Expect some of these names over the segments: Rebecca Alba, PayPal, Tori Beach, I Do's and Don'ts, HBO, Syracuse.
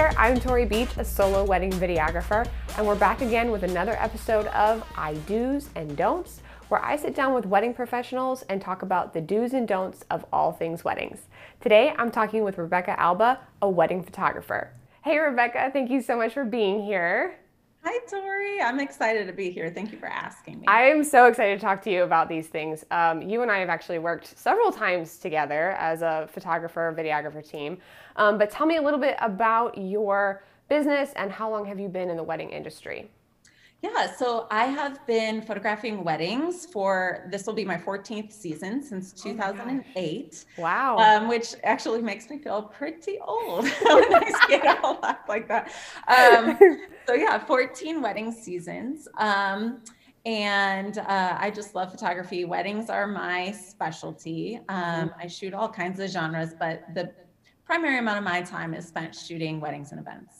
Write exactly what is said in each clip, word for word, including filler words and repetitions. there, I'm Tori Beach, a solo wedding videographer, and we're back again with another episode of I Do's and Don'ts, where I sit down with wedding professionals and talk about the do's and don'ts of all things weddings. Today, I'm talking with Rebecca Alba, a wedding photographer. Hey Rebecca, thank you so much for being here. Hi Tori, I'm excited to be here. Thank you for asking me. I am so excited to talk to you about these things. Um, you and I have actually worked several times together as a photographer, videographer team, um, but tell me a little bit about your business and how long have you been in the wedding industry? Yeah, so I have been photographing weddings for, this will be my fourteenth season since two thousand eight. Oh wow. Um, which actually makes me feel pretty old when I get all up like that. Um, so yeah, fourteen wedding seasons. Um, and uh, I just love photography. Weddings are my specialty. Um, I shoot all kinds of genres, but the primary amount of my time is spent shooting weddings and events.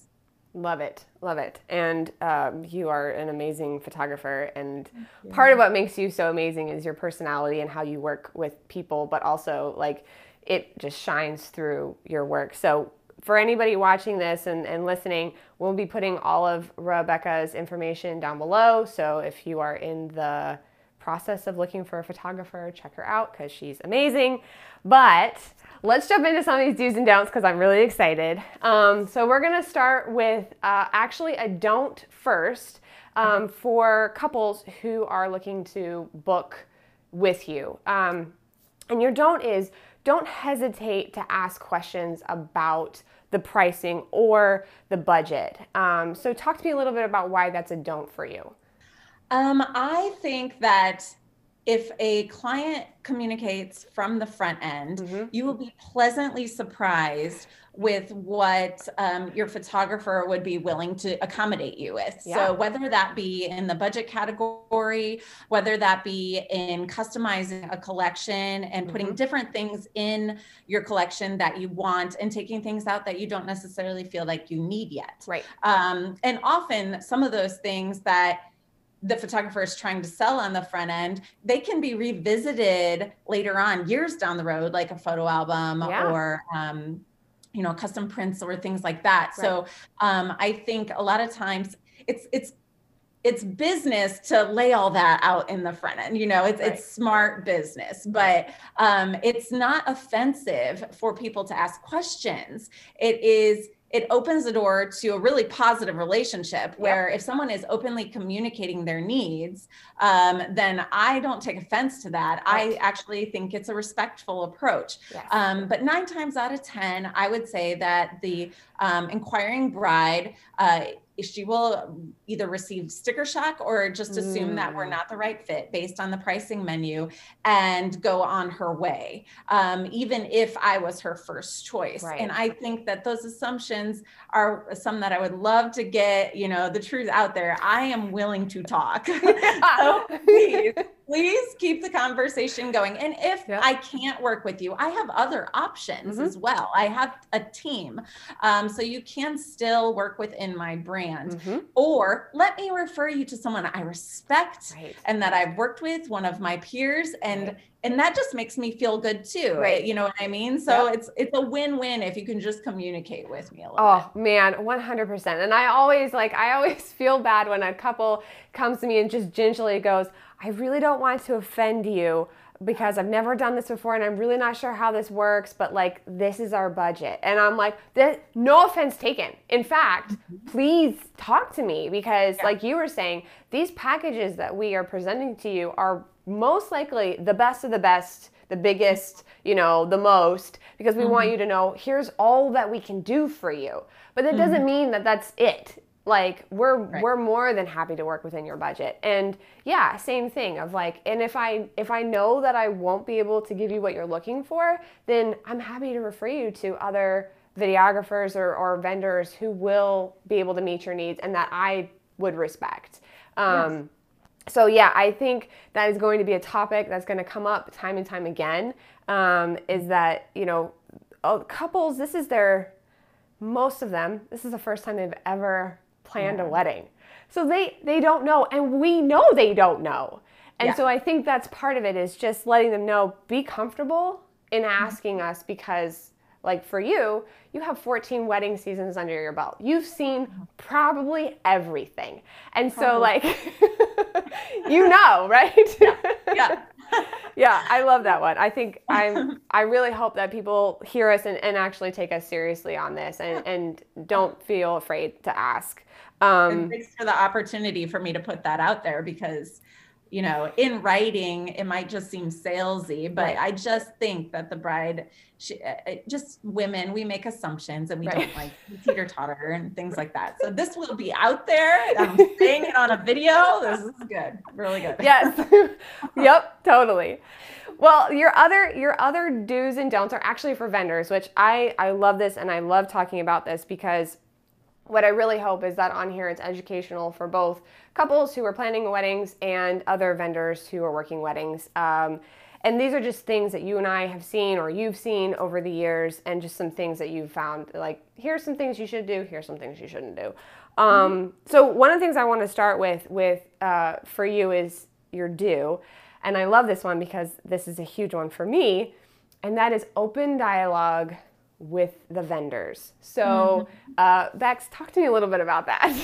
Love it. Love it. And um, you are an amazing photographer. And part of what makes you so amazing is your personality and how you work with people, but also like it just shines through your work. So for anybody watching this and, and listening, we'll be putting all of Rebecca's information down below. So if you are in the process of looking for a photographer, check her out because she's amazing. But let's jump into some of these do's and don'ts because I'm really excited. Um, so we're going to start with uh, actually a don't first um, for couples who are looking to book with you. Um, and your don't is don't hesitate to ask questions about the pricing or the budget. Um, so talk to me a little bit about why that's a don't for you. Um, I think that if a client communicates from the front end, mm-hmm. you will be pleasantly surprised with what um, your photographer would be willing to accommodate you with. Yeah. So whether that be in the budget category, whether that be in customizing a collection and putting mm-hmm. different things in your collection that you want and taking things out that you don't necessarily feel like you need yet. Right. Um, and often some of those things that the photographer is trying to sell on the front end, they can be revisited later on years down the road, like a photo album yeah. or, um, you know, custom prints or things like that. Right. So um, I think a lot of times it's, it's, it's business to lay all that out in the front end, you know, it's, right. it's smart business, but um, it's not offensive for people to ask questions. It is, it opens the door to a really positive relationship where yep. if someone is openly communicating their needs, um, then I don't take offense to that. Right. I actually think it's a respectful approach. Yes. Um, but nine times out of ten, I would say that the um, inquiring bride, uh, she will either receive sticker shock or just assume mm. that we're not the right fit based on the pricing menu and go on her way, um, even if I was her first choice. Right. And I think that those assumptions are some that I would love to get, you know, the truth out there. I am willing to talk. So please, please keep the conversation going. And if yep. I can't work with you, I have other options mm-hmm. as well. I have a team. Um, so you can still work within my brand. Mm-hmm. Or let me refer you to someone I respect right. and that I've worked with, one of my peers, and right. and that just makes me feel good too. Right. You know what I mean? So yep. it's it's a win-win if you can just communicate with me a little oh, bit. Man, one hundred percent. And I always like I always feel bad when a couple comes to me and just gingerly goes, "I really don't want to offend you, because I've never done this before and I'm really not sure how this works, but like, this is our budget." And I'm like, no offense taken. In fact, mm-hmm. please talk to me because yeah. like you were saying, these packages that we are presenting to you are most likely the best of the best, the biggest, you know, the most, because we mm-hmm. want you to know, here's all that we can do for you. But that mm-hmm. doesn't mean that that's it. Like we're right. we're more than happy to work within your budget. And yeah, same thing of like, and if I if I know that I won't be able to give you what you're looking for, then I'm happy to refer you to other videographers or, or vendors who will be able to meet your needs and that I would respect. Um, yes. So yeah, I think that is going to be a topic that's going to come up time and time again, um, is that, you know, oh, couples, this is their, most of them, this is the first time they've ever planned yeah. a wedding. So they, they don't know, and we know they don't know. And yeah. so I think that's part of it is just letting them know, be comfortable in asking mm-hmm. us because Like for you, you have fourteen wedding seasons under your belt. You've seen probably everything. And probably. So like, you know, right? Yeah. Yeah. Yeah, I love that one. I think I'm, I really hope that people hear us and, and actually take us seriously on this and, and don't feel afraid to ask. Um, and thanks for the opportunity for me to put that out there because, you know, in writing, it might just seem salesy, but right. I just think that the bride, she, just women, we make assumptions and we right. don't like teeter-totter and things like that. So this will be out there. I'm saying it on a video. This is good. Really good. Yes. Yep. Totally. Well, your other, your other do's and don'ts are actually for vendors, which I, I love this. And I love talking about this because what I really hope is that on here it's educational for both couples who are planning weddings and other vendors who are working weddings. Um, and these are just things that you and I have seen or you've seen over the years and just some things that you've found, like, here's some things you should do, here's some things you shouldn't do. Um, so one of the things I want to start with, with uh, for you is your do. And I love this one because this is a huge one for me. And that is open dialogue with the vendors. So, uh, Bex, talk to me a little bit about that.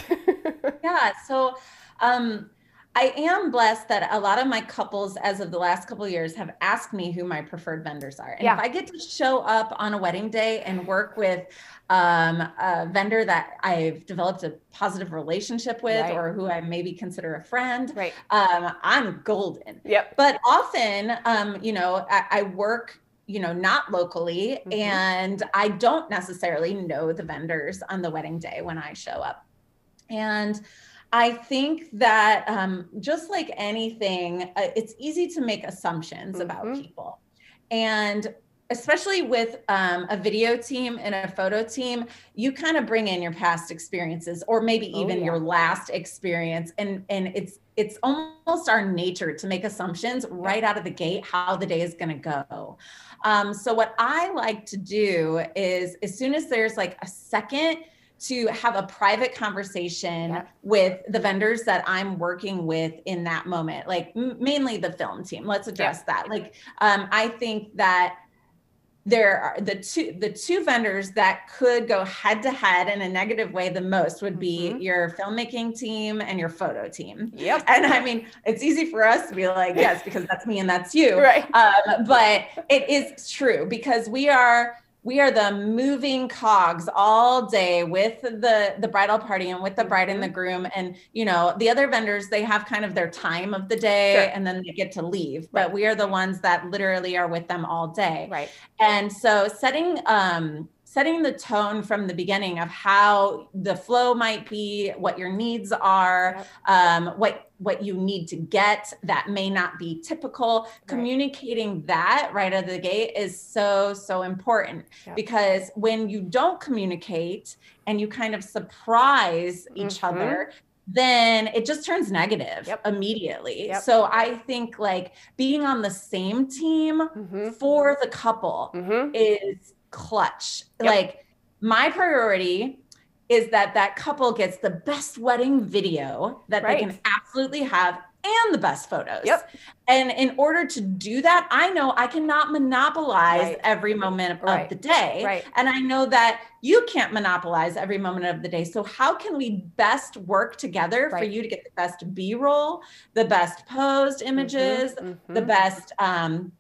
Yeah. So, um, I am blessed that a lot of my couples, as of the last couple of years, have asked me who my preferred vendors are. And yeah. if I get to show up on a wedding day and work with um, a vendor that I've developed a positive relationship with, right. or who I maybe consider a friend, right. um, I'm golden. Yep. But often, um, you know, I, I work you know, not locally. Mm-hmm. And I don't necessarily know the vendors on the wedding day when I show up. And I think that um, just like anything, uh, it's easy to make assumptions mm-hmm. about people. And especially with um, a video team and a photo team, you kind of bring in your past experiences or maybe even oh, yeah. your last experience. And, and it's, it's almost our nature to make assumptions right out of the gate, how the day is going to go. Um, so what I like to do is as soon as there's like a second to have a private conversation yeah. with the vendors that I'm working with in that moment, like m- mainly the film team, let's address yeah. that. Like, um, I think that there are the two, the two vendors that could go head to head in a negative way the most would be mm-hmm. your filmmaking team and your photo team. Yep. And I mean, it's easy for us to be like, yes, because that's me and that's you. Right. Um, but it is true because we are, we are the moving cogs all day with the, the bridal party and with the bride and the groom. And, you know, the other vendors, they have kind of their time of the day sure. and then they get to leave, right. but we are the ones that literally are with them all day. Right. And so setting, um, setting the tone from the beginning of how the flow might be, what your needs are, um, what, what you need to get that may not be typical. Right. Communicating that right out of the gate is so, so important yeah. because when you don't communicate and you kind of surprise each mm-hmm. other, then it just turns negative yep. immediately. Yep. So I think like being on the same team mm-hmm. for the couple mm-hmm. is clutch. Yep. Like my priority is that that couple gets the best wedding video that right. they can absolutely have and the best photos. Yep. And in order to do that, I know I cannot monopolize right. every moment right. of the day. Right. And I know that you can't monopolize every moment of the day. So how can we best work together right. for you to get the best B-roll, the best posed images, mm-hmm, mm-hmm. the best, um,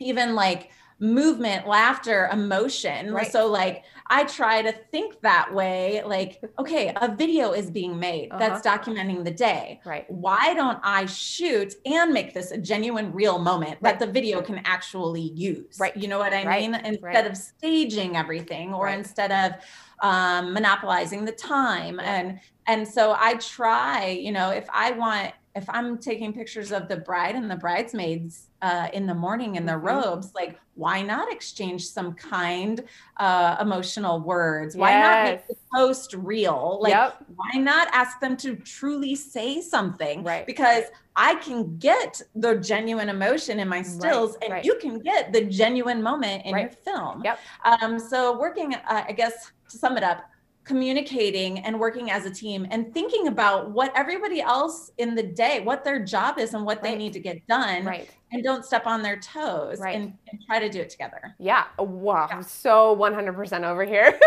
even like movement, laughter, emotion. Right. So like, I try to think that way, like, okay, a video is being made uh-huh. that's documenting the day. Right. Why don't I shoot and make this a genuine real moment right. that the video can actually use? Right. You know what I right. mean? Instead right. of staging everything or right. instead of um, monopolizing the time. Right. And, and so I try, you know, if I want, if I'm taking pictures of the bride and the bridesmaids uh, in the morning in their mm-hmm. robes, like why not exchange some kind uh, emotional words? Yes. Why not make the post real? Like yep. why not ask them to truly say something? Right. Because I can get the genuine emotion in my stills right. and right. you can get the genuine moment in right. your film. Yep. Um, so working, uh, I guess to sum it up, communicating and working as a team and thinking about what everybody else in the day, what their job is and what they right. need to get done right. and don't step on their toes right. and, and try to do it together. Yeah. Wow. Yeah. I'm so one hundred percent over here.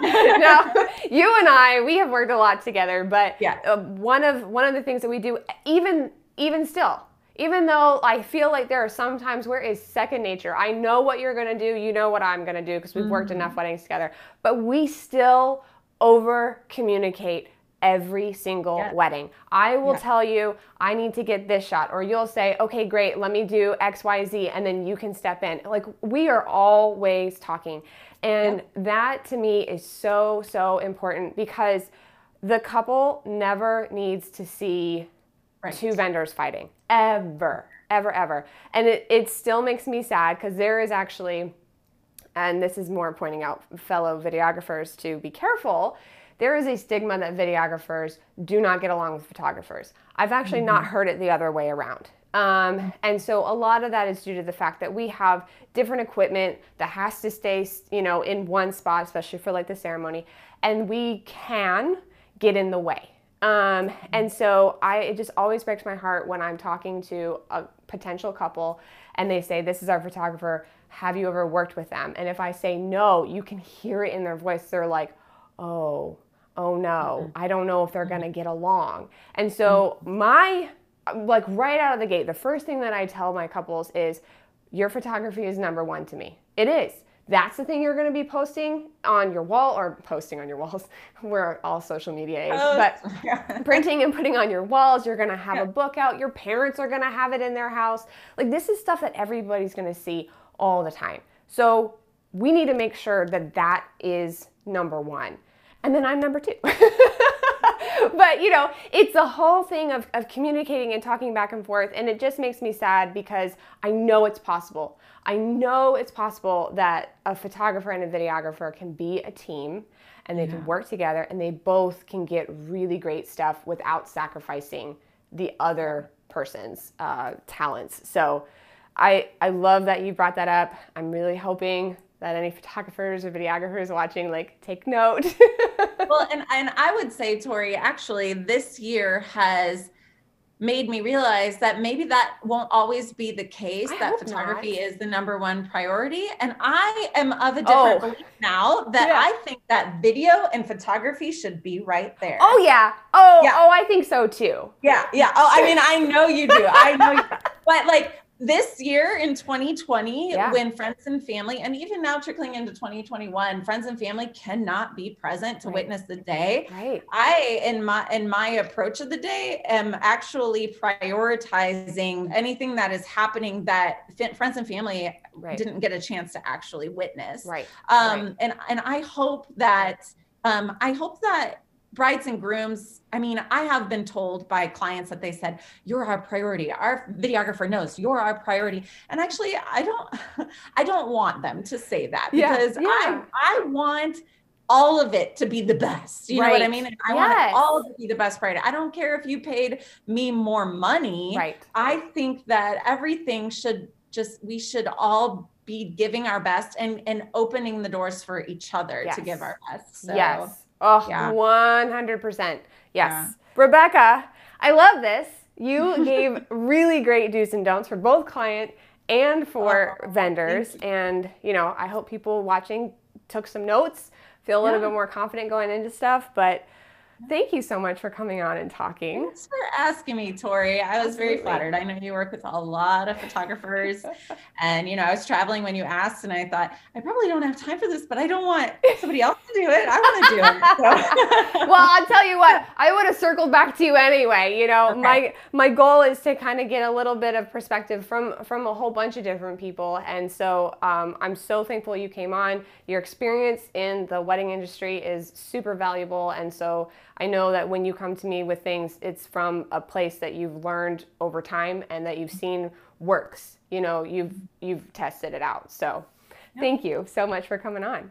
Now, you and I, we have worked a lot together, but yeah. uh, one of, one of the things that we do, even, even still, even though I feel like there are some times where it's second nature. I know what you're going to do. You know what I'm going to do because we've mm-hmm. worked enough weddings together. But we still over communicate every single yeah. wedding. I will yeah. tell you, I need to get this shot. Or you'll say, okay, great, let me do X, Y, Z. And then you can step in. Like, we are always talking. And yeah. that to me is so, so important because the couple never needs to see Right. two vendors fighting ever, ever, ever. And it, it still makes me sad because there is actually, and this is more pointing out fellow videographers to be careful, there is a stigma that videographers do not get along with photographers. I've actually mm-hmm. not heard it the other way around. Um, and so a lot of that is due to the fact that we have different equipment that has to stay, you know, in one spot, especially for like the ceremony, and we can get in the way. Um, and so I, it just always breaks my heart when I'm talking to a potential couple and they say, this is our photographer. Have you ever worked with them? And if I say no, you can hear it in their voice. They're like, oh, oh no, I don't know if they're going to get along. And so my, like right out of the gate, the first thing that I tell my couples is your photography is number one to me. It is. That's the thing you're going to be posting on your wall or posting on your walls. We're all social media age, but yeah. printing and putting on your walls. You're going to have yeah. a book out. Your parents are going to have it in their house. Like, this is stuff that everybody's going to see all the time. So we need to make sure that that is number one. And then I'm number two. But, you know, it's a whole thing of, of communicating and talking back and forth. And it just makes me sad because I know it's possible. I know it's possible that a photographer and a videographer can be a team and they yeah. can work together and they both can get really great stuff without sacrificing the other person's uh, talents. So I, I love that you brought that up. I'm really hoping that any photographers or videographers watching, like, take note. Well, and, and I would say, Tori, actually, this year has made me realize that maybe that won't always be the case, I that photography not. is the number one priority. And I am of a different oh. belief now that yeah. I think that video and photography should be right there. Oh, yeah. Oh, yeah. Oh, I think so, too. Yeah. Yeah. Oh, I mean, I know you do. I know you do. But, like, this year in twenty twenty, yeah. when friends and family, and even now trickling into twenty twenty-one, friends and family cannot be present to right. witness the day. Right. I, in my in my approach of the day, am actually prioritizing anything that is happening that friends and family right. didn't get a chance to actually witness. Right. Um. Right. And and I hope that um. I hope that. brides and grooms, I mean, I have been told by clients that they said, you're our priority. Our videographer knows you're our priority. And actually, I don't, I don't want them to say that because yeah, yeah. I, I want all of it to be the best. You right. know what I mean? I yes. want it all to be the best priority. I don't care if you paid me more money. Right. I think that everything should just, we should all be giving our best and, and opening the doors for each other yes. to give our best. So. Yes. Oh, yeah. one hundred percent. Yes. Yeah. Rebecca, I love this. You gave really great do's and don'ts for both client and for oh, vendors. You. And, you know, I hope people watching took some notes, feel a little yeah. bit more confident going into stuff. But thank you so much for coming on and talking. Thanks for asking me, Tori. I was Absolutely. very flattered. I know you work with a lot of photographers and, you know, I was traveling when you asked and I thought, I probably don't have time for this, but I don't want somebody else to do it. I want to do it. So. Well, I'll tell you what, I would have circled back to you anyway. You know, okay. my, my goal is to kind of get a little bit of perspective from, from a whole bunch of different people. And so um, I'm so thankful you came on. Your experience in the wedding industry is super valuable. And so I know that when you come to me with things, it's from a place that you've learned over time and that you've seen works. You know, you've you've tested it out. So, yep. thank you so much for coming on.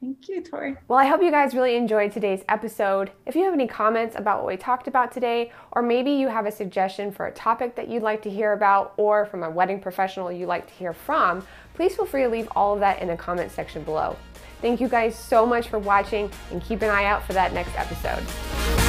Thank you, Tori. Well, I hope you guys really enjoyed today's episode. If you have any comments about what we talked about today, or maybe you have a suggestion for a topic that you'd like to hear about, or from a wedding professional you'd like to hear from, please feel free to leave all of that in the comment section below. Thank you guys so much for watching, and keep an eye out for that next episode.